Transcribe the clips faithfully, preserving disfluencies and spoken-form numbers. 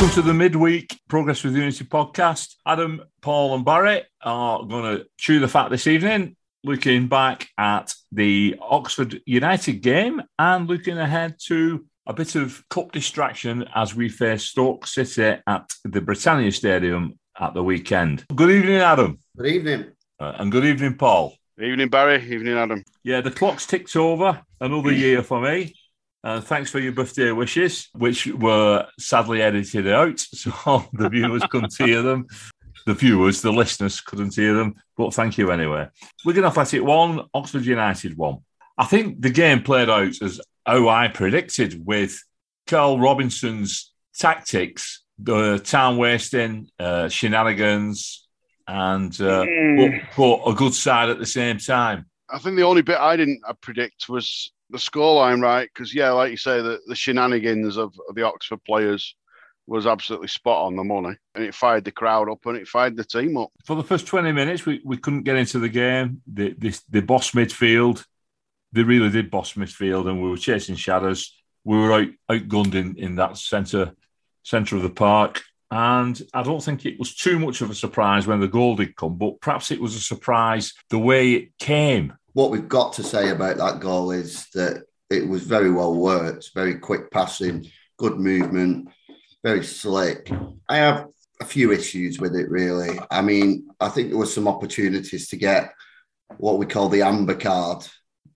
Welcome to the midweek Progress with Unity podcast. Adam, Paul and Barry are going to chew the fat this evening, looking back at the Oxford United game and looking ahead to a bit of cup distraction as we face Stoke City at the Britannia Stadium at the weekend. Good evening, Adam. Good evening. Uh, and good evening, Paul. Good evening, Barry. Evening, Adam. Yeah, the clock's ticked over. Another year for me. Uh, thanks for your birthday wishes, which were sadly edited out, so the viewers couldn't hear them. The viewers, the listeners couldn't hear them, but thank you anyway. Wigan Athletic one, Oxford United one. I think the game played out as how I predicted, with Carl Robinson's tactics, the time wasting, uh, shenanigans, and uh, mm. but, but a good side at the same time. I think the only bit I didn't predict was the scoreline, right? Because, yeah, like you say, the, the shenanigans of, of the Oxford players was absolutely spot on the money. And it fired the crowd up and it fired the team up. For the first twenty minutes, we, we couldn't get into the game. They, they, they bossed midfield. They really did boss midfield, and we were chasing shadows. We were out, outgunned in, in that centre centre of the park. And I don't think it was too much of a surprise when the goal did come, but perhaps it was a surprise the way it came. What we've got to say about that goal is that it was very well worked, very quick passing, good movement, very slick. I have a few issues with it, really. I mean, I think there were some opportunities to get what we call the amber card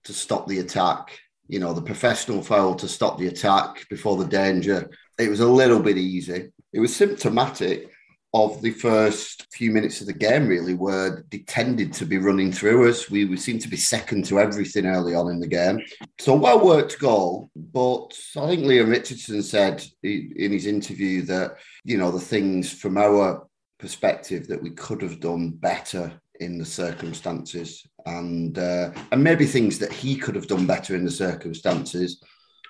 to stop the attack, you know, the professional foul to stop the attack before the danger. It was a little bit easy. It was symptomatic of the first few minutes of the game, really, were they tended to be running through us. We, we seemed to be second to everything early on in the game. So well-worked goal, but I think Liam Richardson said in his interview that, you know, the things from our perspective that we could have done better in the circumstances, and uh, and maybe things that he could have done better in the circumstances,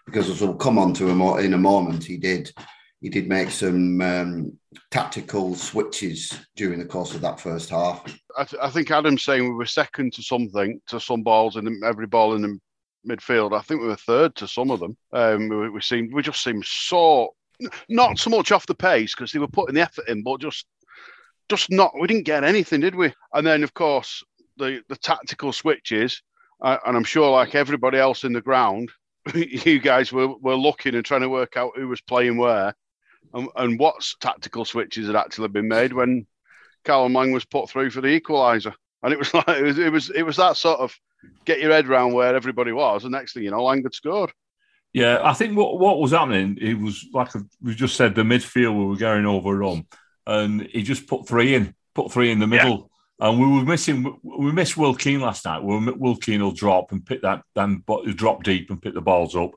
because as we'll come on to him in a moment, he did. He did make some um, tactical switches during the course of that first half. I, th- I think Adam's saying we were second to something, to some balls, in the, every ball in the midfield. I think we were third to some of them. Um, we, we seemed, we just seemed so, not so much off the pace, because they were putting the effort in, but just just not, we didn't get anything, did we? And then, of course, the, the tactical switches, uh, and I'm sure like everybody else in the ground, you guys were, were looking and trying to work out who was playing where. And, and what tactical switches had actually been made when Callum Lang was put through for the equaliser, and it was like it was it was, it was that sort of get your head round where everybody was. The next thing you know, Lang had scored. Yeah, I think what what was happening, it was like we just said, the midfield we were going overrun, and he just put three in, put three in the middle, yeah. And we were missing. We missed Will Keane last night. Will Keane will drop and pick that, then drop deep and pick the balls up.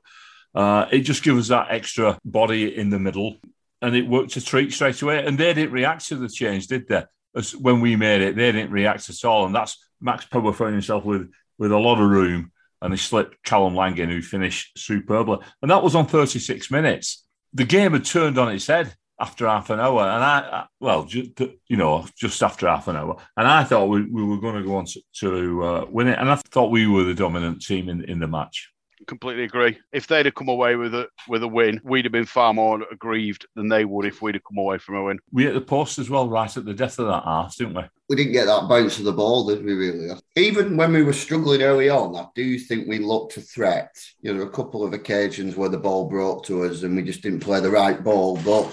Uh, it just gives us that extra body in the middle. And it worked a treat straight away. And they didn't react to the change, did they? As when we made it, they didn't react at all. And that's Max Perbola found himself with, with a lot of room, and he slipped Callum Lang in, who finished superbly. And that was on thirty-six minutes. The game had turned on its head after half an hour. And I, I well, just, you know, just after half an hour. And I thought we, we were going to go on to, to uh, win it. And I thought we were the dominant team in, in the match. Completely agree. If they'd have come away with a with a win, we'd have been far more aggrieved than they would if we'd have come away from a win. We hit the post as well, right at the death of that half, didn't we? We didn't get that bounce of the ball, did we, really? Even when we were struggling early on, I do think we looked a threat. You know, a couple of occasions where the ball broke to us and we just didn't play the right ball. But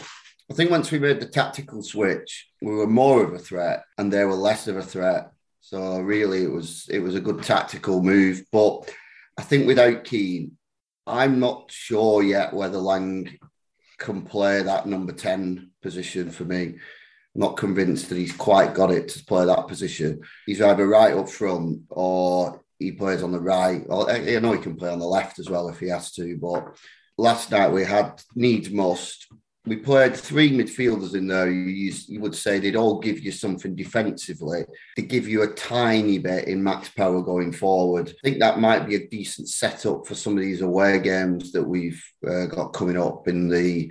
I think once we made the tactical switch, we were more of a threat and they were less of a threat. So really, it was it was a good tactical move, but I think without Keane, I'm not sure yet whether Lang can play that number ten position for me. I'm not convinced that he's quite got it to play that position. He's either right up front or he plays on the right. Or I know he can play on the left as well if he has to, but last night we had needs must. We played three midfielders in there. You, you would say they'd all give you something defensively. They give you a tiny bit in Max Power going forward. I think that might be a decent setup for some of these away games that we've uh, got coming up in the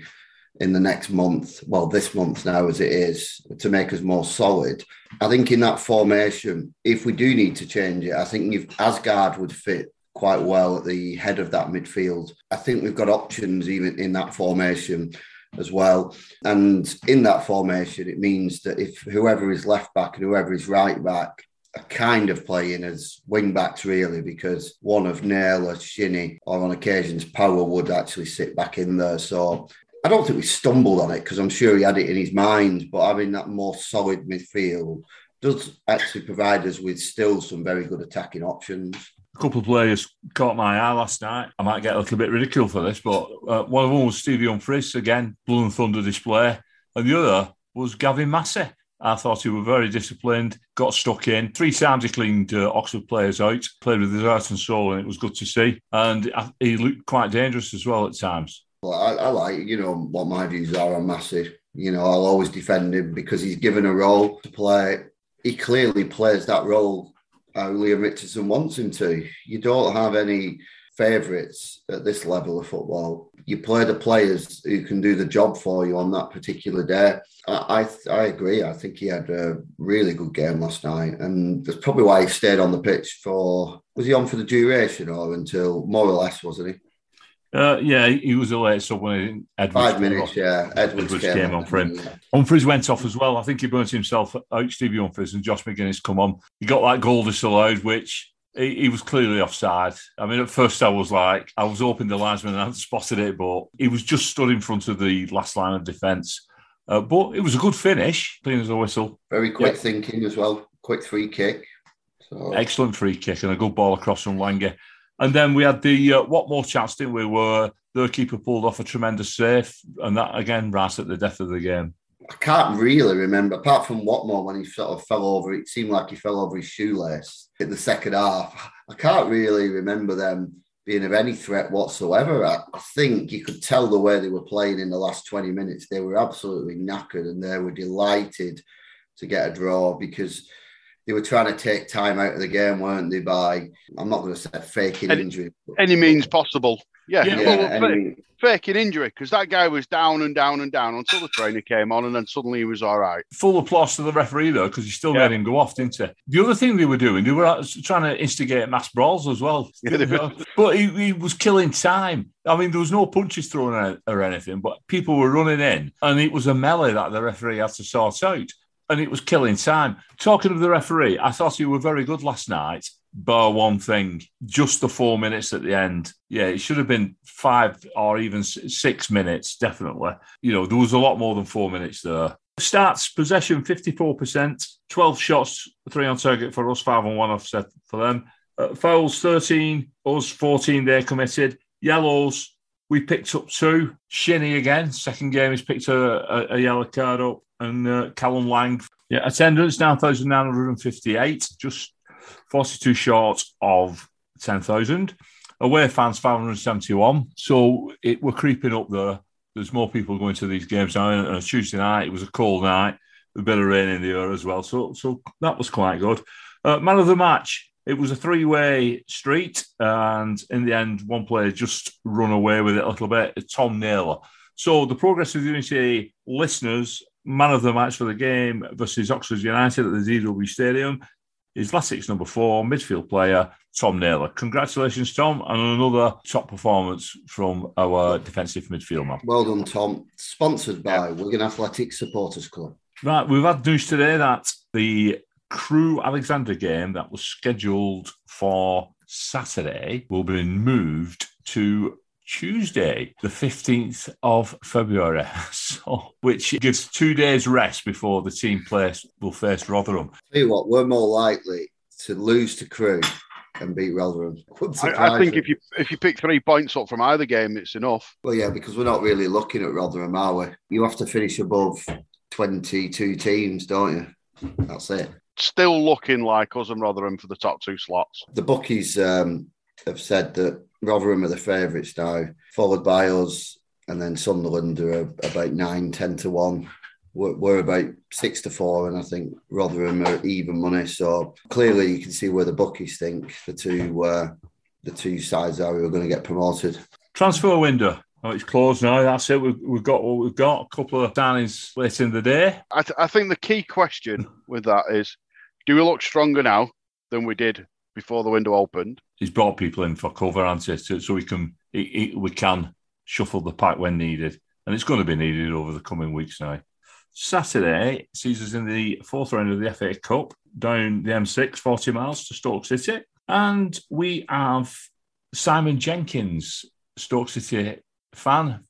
in the next month. Well, this month now as it is, to make us more solid. I think in that formation, if we do need to change it, I think if Asgard would fit quite well at the head of that midfield. I think we've got options even in that formation. as well. And in that formation, it means that if whoever is left back and whoever is right back are kind of playing as wing backs, really, because one of Naylor, Shinny, or on occasions Powell would actually sit back in there. So I don't think we stumbled on it because I'm sure he had it in his mind, but having that more solid midfield does actually provide us with still some very good attacking options. A couple of players caught my eye last night. I might get a little bit ridiculed for this, but uh, one of them was Stevie Humphries, again, blood and thunder display. And the other was Gavin Massey. I thought he was very disciplined, got stuck in. Three times he cleaned uh, Oxford players out, played with his heart and soul, and it was good to see. And I, he looked quite dangerous as well at times. Well, I, I like, you know, what my views are on Massey. You know, I'll always defend him because he's given a role to play. He clearly plays that role how Liam Richardson wants him to. You don't have any favourites at this level of football. You play the players who can do the job for you on that particular day. I I, I agree. I think he had a really good game last night, and that's probably why he stayed on the pitch for... Was he on for the duration or until... More or less, wasn't he? Uh, yeah, he was a late sub when Edwards Five minutes, off. yeah. Edwards, Edwards came, came on for him. Yeah. Humphries went off as well. I think he burnt himself out, Stevie Humphries, and Josh McGuinness come on. He got that goal disallowed, which he, he was clearly offside. I mean, at first I was like, I was hoping the linesman hadn't spotted it, but he was just stood in front of the last line of defence. Uh, but it was a good finish, clean as a whistle. Very quick yeah. thinking as well. Quick free kick. So. Excellent free kick and a good ball across from Langer. And then we had the uh, Watmore chance, didn't we, where their keeper pulled off a tremendous save. And that, again, right at the death of the game. I can't really remember, apart from Watmore, when he sort of fell over. It seemed like he fell over his shoelace in the second half. I can't really remember them being of any threat whatsoever. I, I think you could tell the way they were playing in the last twenty minutes. They were absolutely knackered and they were delighted to get a draw because... They were trying to take time out of the game, weren't they, by, I'm not going to say faking any, injury. But, any means possible. Yeah, yeah, yeah well, any... faking injury, because that guy was down and down and down until the trainer came on and then suddenly he was all right. Full applause to the referee, though, because he still yeah. made him go off, didn't he? The other thing they were doing, they were trying to instigate mass brawls as well. Yeah, they were. But he, he was killing time. I mean, there was no punches thrown out or anything, but people were running in and it was a melee that the referee had to sort out. And it was killing time. Talking of the referee, I thought he were very good last night, bar one thing, just the four minutes at the end. Yeah, it should have been five or even six minutes, definitely. You know, there was a lot more than four minutes there. Starts, possession, fifty-four percent, twelve shots, three on target for us, five and one offset for them. Uh, fouls, thirteen, us, fourteen, they committed. Yellows, we picked up two. Shinny again, second game, he's picked a, a, a yellow card up. And uh, Callum Lang, yeah, attendance now one thousand nine hundred fifty-eight, just forty-two short of ten thousand. Away fans five hundred seventy-one, so it we're creeping up there. There's more people going to these games now. And on a Tuesday night, it was a cold night, a bit of rain in the air as well, so so that was quite good. Uh, man of the match, it was a three-way street, and in the end, one player just run away with it a little bit. Tom Naylor. So the Progress with Unity listeners. Man of the match for the game versus Oxford United at the D W Stadium is Latic's number four, midfield player, Tom Naylor. Congratulations, Tom, and another top performance from our defensive midfield man. Well done, Tom. Sponsored by Wigan Athletic Supporters Club. Right, we've had news today that the Crewe Alexandra game that was scheduled for Saturday will be moved to Tuesday, the fifteenth of February, so, which gives two days rest before the team plays will face Rotherham. Tell you what, we're more likely to lose to Crewe and beat Rotherham. I, I think if you if you pick three points up from either game, it's enough. Well, yeah, because we're not really looking at Rotherham, are we? You have to finish above twenty-two teams, don't you? That's it. Still looking like us and Rotherham for the top two slots. The bookies um, have said that Rotherham are the favourites now, followed by us, and then Sunderland are about nine, ten to one. We're, we're about six to four, and I think Rotherham are even money. So clearly you can see where the bookies think the two uh, the two sides are who are going to get promoted. Transfer window. Oh, it's closed now. That's it. We've, we've got what we've got. A couple of signings late in the day. I, th- I think the key question with that is, do we look stronger now than we did before the window opened? He's brought people in for cover, hasn't he? So we can he, he, we can shuffle the pack when needed. and it's going to be needed over the coming weeks now. Saturday sees us in the fourth round of the F A Cup, down the M six, forty miles to Stoke City. And we have Simon Jenkins, Stoke City fan,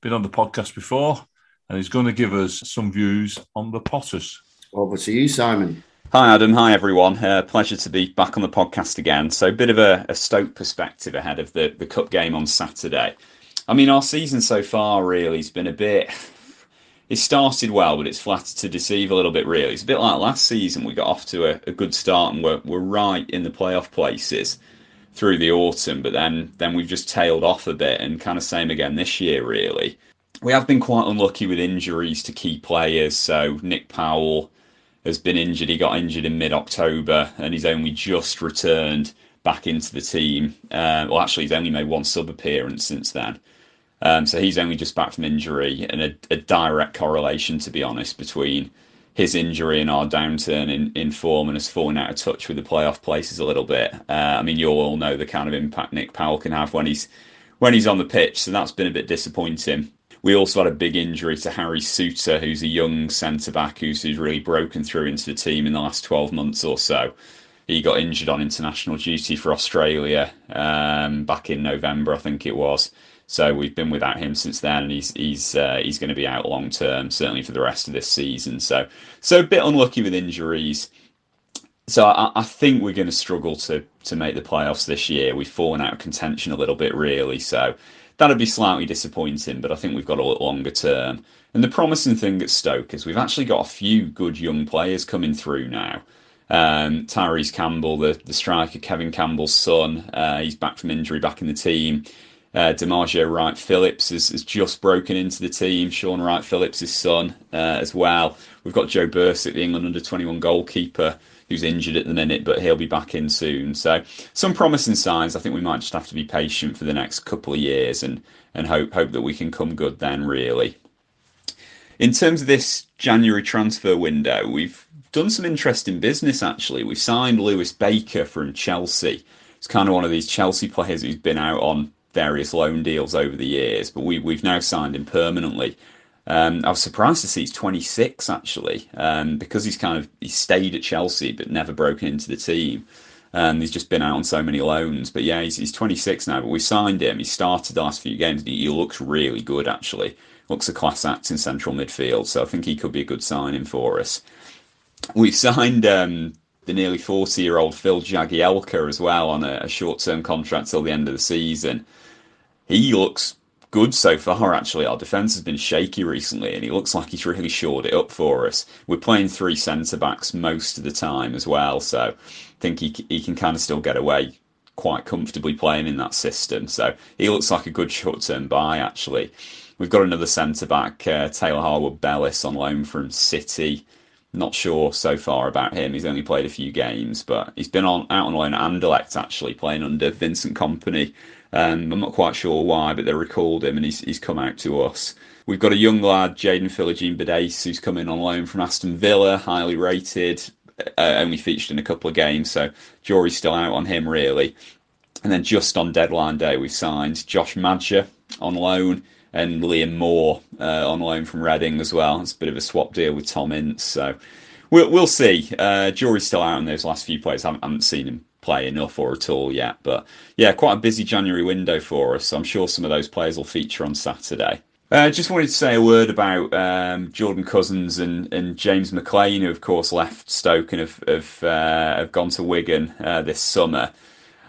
been on the podcast before, and he's going to give us some views on the Potters. Over to you, Simon. Hi, Adam. Hi, everyone. Uh, pleasure to be back on the podcast again. So a bit of a, a Stoke perspective ahead of the, the Cup game on Saturday. I mean, our season so far really has been a bit... It started well, but it's flattered to deceive a little bit, really. It's a bit like last season. We got off to a, a good start and we're, we're right in the playoff places through the autumn, but then, then we've just tailed off a bit, and kind of same again this year, really. We have been quite unlucky with injuries to key players. So Nick Powell has been injured. He got injured in mid-October and he's only just returned back into the team. Uh, well, actually, he's only made one sub-appearance since then. Um, so he's only just back from injury, and a, a direct correlation, to be honest, between his injury and our downturn in, in form and us falling out of touch with the playoff places a little bit. Uh, I mean, you all know the kind of impact Nick Powell can have when he's when he's on the pitch, so that's been a bit disappointing. We also had a big injury to Harry Souttar, who's a young centre-back who's, who's really broken through into the team in the last twelve months or so. He got injured on international duty for Australia um, back in November, I think it was. So we've been without him since then, and he's he's uh, he's going to be out long term, certainly for the rest of this season. So so a bit unlucky with injuries. So I, I think we're going to struggle to to make the playoffs this year. We've fallen out of contention a little bit, really. So that'd be slightly disappointing, but I think we've got a lot longer term. And the promising thing at Stoke is we've actually got a few good young players coming through now. Um, Tyrese Campbell, the, the striker, Kevin Campbell's son, uh, he's back from injury, back in the team. Uh, DiMaggio Wright-Phillips has, has just broken into the team. Sean Wright-Phillips' son uh, as well. We've got Joe Bursic, the England under twenty-one goalkeeper, who's injured at the minute, but he'll be back in soon. So some promising signs. I think we might just have to be patient for the next couple of years and and hope hope that we can come good then, really. In terms of this January transfer window, we've done some interesting business, actually. We've signed Lewis Baker from Chelsea. It's kind of one of these Chelsea players who's been out on various loan deals over the years, but we, we've now signed him permanently. Um, I was surprised to see he's twenty-six, actually, um, because he's kind of he's stayed at Chelsea but never broken into the team. Um, he's just been out on so many loans. But yeah, he's, he's twenty-six now, but we signed him. He started the last few games. And he, he looks really good, actually. Looks a class act in central midfield, so I think he could be a good signing for us. We've signed... Um, the nearly forty-year-old Phil Jagielka as well on a, a short-term contract till the end of the season. He looks good so far, actually. Our defence has been shaky recently, and he looks like he's really shored it up for us. We're playing three centre-backs most of the time as well, so I think he, he can kind of still get away quite comfortably playing in that system. So he looks like a good short-term buy, actually. We've got another centre-back, uh, Taylor Harwood-Bellis, on loan from City. Not sure so far about him. He's only played a few games, but he's been on out on loan at Anderlecht, actually, playing under Vincent Kompany. Um, I'm not quite sure why, but they recalled him and he's he's come out to us. We've got a young lad, Jayden Philogene-Badace, who's come in on loan from Aston Villa, highly rated, uh, only featured in a couple of games, so jury's still out on him, really. And then just on deadline day, we've signed Josh Madger on loan, and Liam Moore uh, on loan from Reading as well. It's a bit of a swap deal with Tom Ince. So we'll, we'll see. Uh, jury's still out on those last few players. I haven't, haven't seen him play enough or at all yet. But yeah, quite a busy January window for us. So I'm sure some of those players will feature on Saturday. I uh, just wanted to say a word about um, Jordan Cousins and, and James McLean, who of course left Stoke and have, have, uh, have gone to Wigan uh, this summer.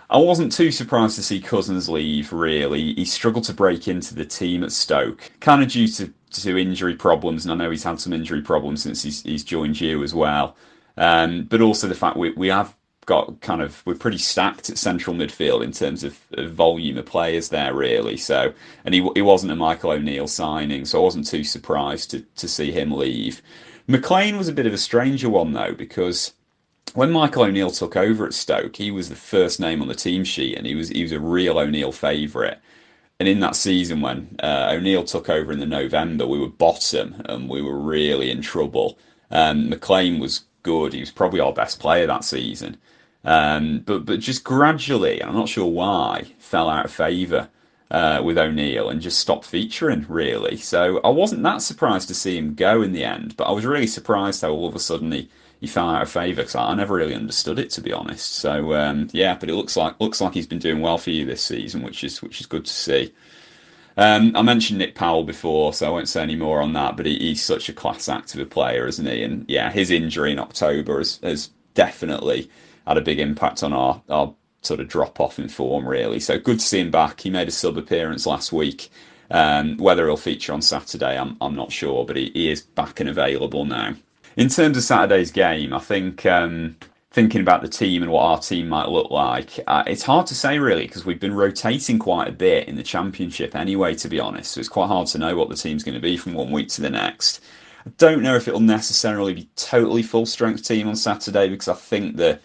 I wasn't too surprised to see Cousins leave, really. He struggled to break into the team at Stoke, kind of due to, to injury problems, and I know he's had some injury problems since he's, he's joined you as well. Um, but also the fact we, we have got kind of, we're pretty stacked at central midfield in terms of, of volume of players there, really. So, and he, he wasn't a Michael O'Neill signing, so I wasn't too surprised to, to see him leave. McLean was a bit of a stranger one, though, because... when Michael O'Neill took over at Stoke, he was the first name on the team sheet, and he was he was a real O'Neill favourite. And in that season, when uh, O'Neill took over in the November, we were bottom and we were really in trouble. Um, McLean was good; he was probably our best player that season. Um, but but just gradually, and I'm not sure why, fell out of favour. uh, with O'Neill and just stopped featuring, really. So I wasn't that surprised to see him go in the end, but I was really surprised how all of a sudden he, he fell out of favour, because I never really understood it, to be honest. So um, yeah, but it looks like looks like he's been doing well for you this season, which is which is good to see. Um, I mentioned Nick Powell before, so I won't say any more on that, but he, he's such a class act of a player, isn't he? And yeah, his injury in October has, has definitely had a big impact on our, our sort of drop-off in form, really. So good to see him back. He made a sub appearance last week. Um, whether he'll feature on Saturday, I'm, I'm not sure, but he, he is back and available now. In terms of Saturday's game, I think... Um, Thinking about the team and what our team might look like, uh, it's hard to say really, because we've been rotating quite a bit in the Championship anyway, to be honest. So it's quite hard to know what the team's going to be from one week to the next. I don't know if it'll necessarily be totally full strength team on Saturday, because I think the,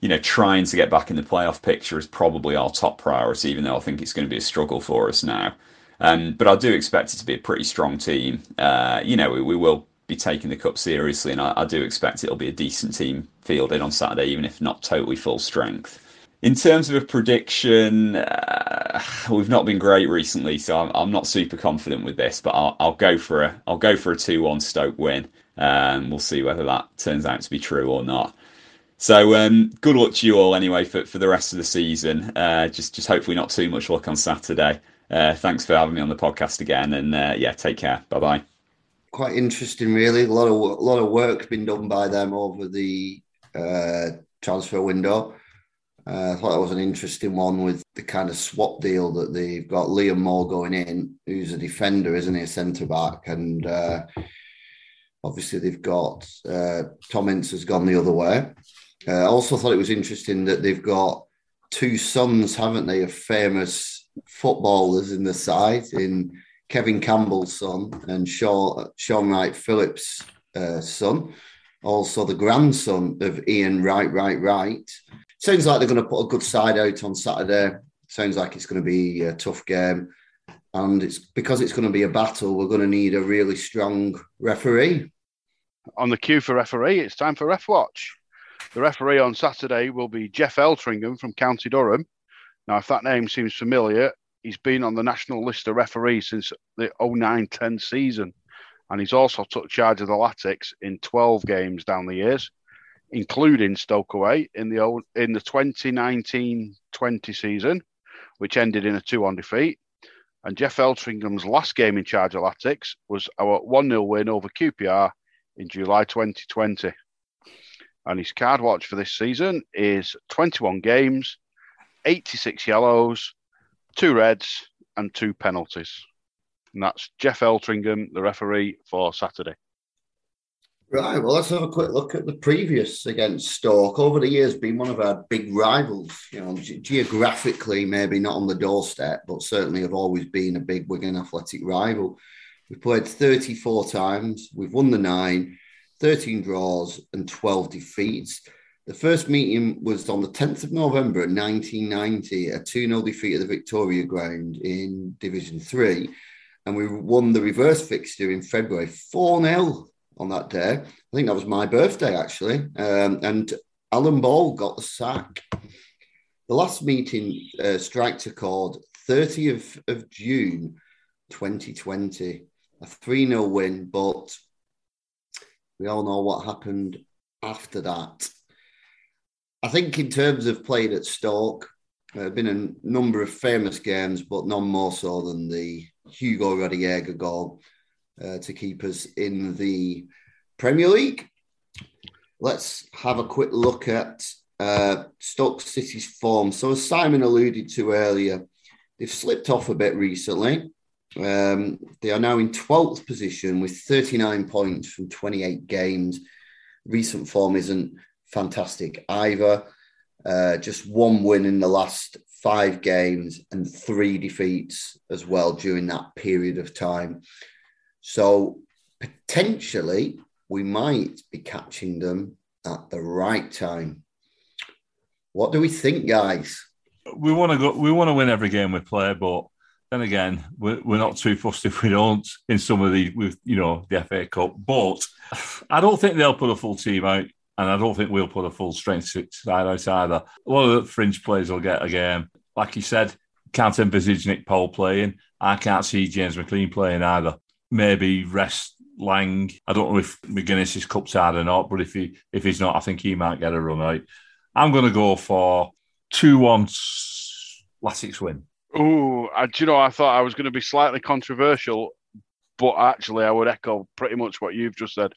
you know, trying to get back in the playoff picture is probably our top priority, even though I think it's going to be a struggle for us now. Um, but I do expect it to be a pretty strong team. Uh, you know, we, we will be taking the cup seriously, and I, I do expect it'll be a decent team fielded on Saturday, even if not totally full strength. In terms of a prediction, uh, we've not been great recently, so I'm, I'm not super confident with this, but I'll, I'll go for a I'll go for a two one Stoke win. Um, we'll see whether that turns out to be true or not. So um, good luck to you all anyway for, for the rest of the season. Uh, just just hopefully not too much luck on Saturday. Uh, thanks for having me on the podcast again, and uh, yeah, take care. Bye bye. Quite interesting, really. A lot of a lot of work's been done by them over the uh, transfer window. Uh, I thought that was an interesting one with the kind of swap deal that they've got. Liam Moore going in, who's a defender, isn't he, a centre back, and uh, obviously they've got uh, Tom Ince has gone the other way. Uh, I also thought it was interesting that they've got two sons, haven't they, of famous footballers in the side, in Kevin Campbell's son and Sean, Sean Wright Phillips' uh, son, also the grandson of Ian Wright, Wright, Wright. Sounds like they're going to put a good side out on Saturday. Sounds like it's going to be a tough game. And it's because it's going to be a battle, we're going to need a really strong referee. On the queue for referee, it's time for Ref Watch. The referee on Saturday will be Jeff Eltringham from County Durham. Now, if that name seems familiar, he's been on the national list of referees since the oh nine ten season, and he's also took charge of the Latics in twelve games down the years, including Stoke away in the old, in the twenty nineteen twenty season, which ended in a two one defeat. And Jeff Eltringham's last game in charge of Latics was our one nil win over Q P R in July twenty twenty. And his card watch for this season is twenty-one games, eighty-six yellows, two reds and two penalties. And that's Jeff Eltringham, the referee for Saturday. Right, well, let's have a quick look at the previous against Stoke. Over the years, been one of our big rivals. You know, ge- geographically, maybe not on the doorstep, but certainly have always been a big Wigan Athletic rival. We've played thirty-four times. We've won the nine, thirteen draws and twelve defeats. The first meeting was on the tenth of November nineteen ninety, a two nil defeat at the Victoria Ground in Division three. And we won the reverse fixture in February four nil on that day. I think that was my birthday, actually. Um, and Alan Ball got the sack. The last meeting uh, strikes a chord thirtieth of June twenty twenty, a three nil win, but we all know what happened after that. I think in terms of played at Stoke, there have been a number of famous games, but none more so than the Hugo Rodriguez goal uh, to keep us in the Premier League. Let's have a quick look at uh, Stoke City's form. So as Simon alluded to earlier, they've slipped off a bit recently. Um, they are now in twelfth position with thirty-nine points from twenty-eight games. Recent form isn't fantastic either. Uh, just one win in the last five games and three defeats as well during that period of time. So potentially we might be catching them at the right time. What do we think, guys? We want to go. We want to win every game we play, but then again, we're, we're not too fussed if we don't in some of the, with you know, the F A Cup. But I don't think they'll put a full team out. And I don't think we'll put a full strength side out either. A lot of the fringe players will get a game. Like you said, can't envisage Nick Powell playing. I can't see James McLean playing either. Maybe rest Lang. I don't know if McGuinness is cup tied or not, but if he if he's not, I think he might get a run out. I'm going to go for two one Latics win. Oh, do you know, I thought I was going to be slightly controversial, but actually I would echo pretty much what you've just said.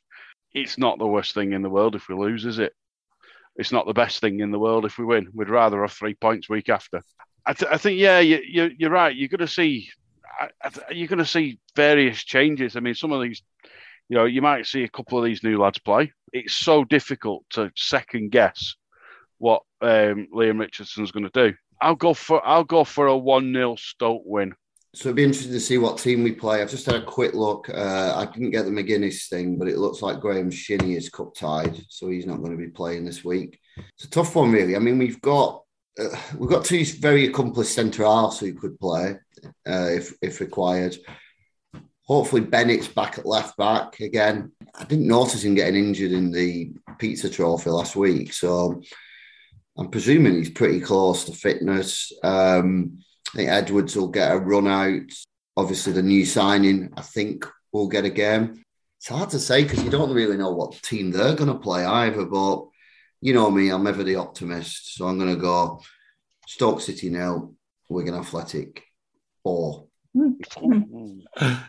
It's not the worst thing in the world if we lose, is it? It's not the best thing in the world if we win. We'd rather have three points week after. I, th- I think, yeah, you, you, you're right. You're going to see, I, I th- you're going to see various changes. I mean, some of these, you know, you might see a couple of these new lads play. It's so difficult to second guess what um, Liam Richardson's going to do. I'll go for I'll go for a one nil Stoke win. So it'd be interesting to see what team we play. I've just had a quick look. Uh, I didn't get the McGuinness thing, but it looks like Graham Shinney is cup tied, so he's not going to be playing this week. It's a tough one, really. I mean, we've got uh, we've got two very accomplished centre halves who could play uh, if if required. Hopefully, Bennett's back at left back again. I didn't notice him getting injured in the Pizza Trophy last week, so I'm presuming he's pretty close to fitness. Um, I think Edwards will get a run out. Obviously, the new signing, I think, will get a game. It's hard to say because you don't really know what team they're going to play either. But you know me, I'm ever the optimist. So I'm going to go Stoke City nil, Wigan Athletic four.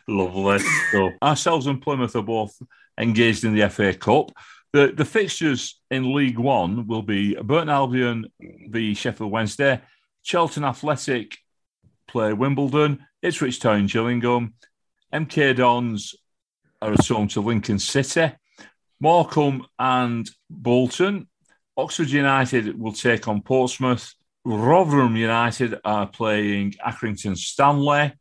Lovely. So ourselves and Plymouth are both engaged in the F A Cup. The, the fixtures in League One will be Burton Albion v Sheffield Wednesday, Charlton Athletic play Wimbledon, Ipswich Town Gillingham, M K Dons are at home to Lincoln City, Morecambe and Bolton, Oxford United will take on Portsmouth, Rotherham United are playing Accrington Stanley,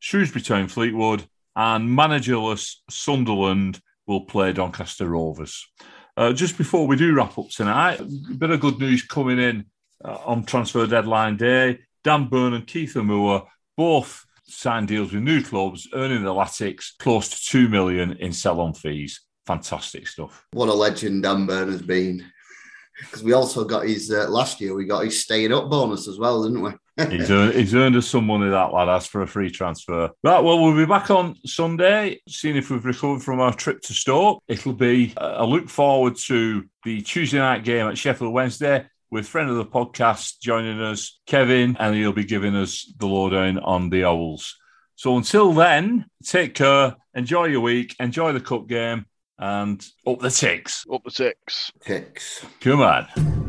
Shrewsbury Town Fleetwood, and managerless Sunderland will play Doncaster Rovers. Uh, just before we do wrap up tonight, a bit of good news coming in uh, on transfer deadline day. Dan Byrne and Keith Amua both signed deals with new clubs, earning the Latics close to two million pounds in sell-on fees. Fantastic stuff. What a legend Dan Byrne has been. Because we also got his, uh, last year, we got his staying up bonus as well, didn't we? he's, earned, he's earned us some money, that lad, as for a free transfer. Right, well, we'll be back on Sunday, seeing if we've recovered from our trip to Stoke. It'll be uh, a look forward to the Tuesday night game at Sheffield Wednesday with friend of the podcast joining us, Kevin, and he'll be giving us the lowdown on the Owls. So until then, take care, enjoy your week, enjoy the cup game, and up the ticks. Up the ticks. Ticks. Come on.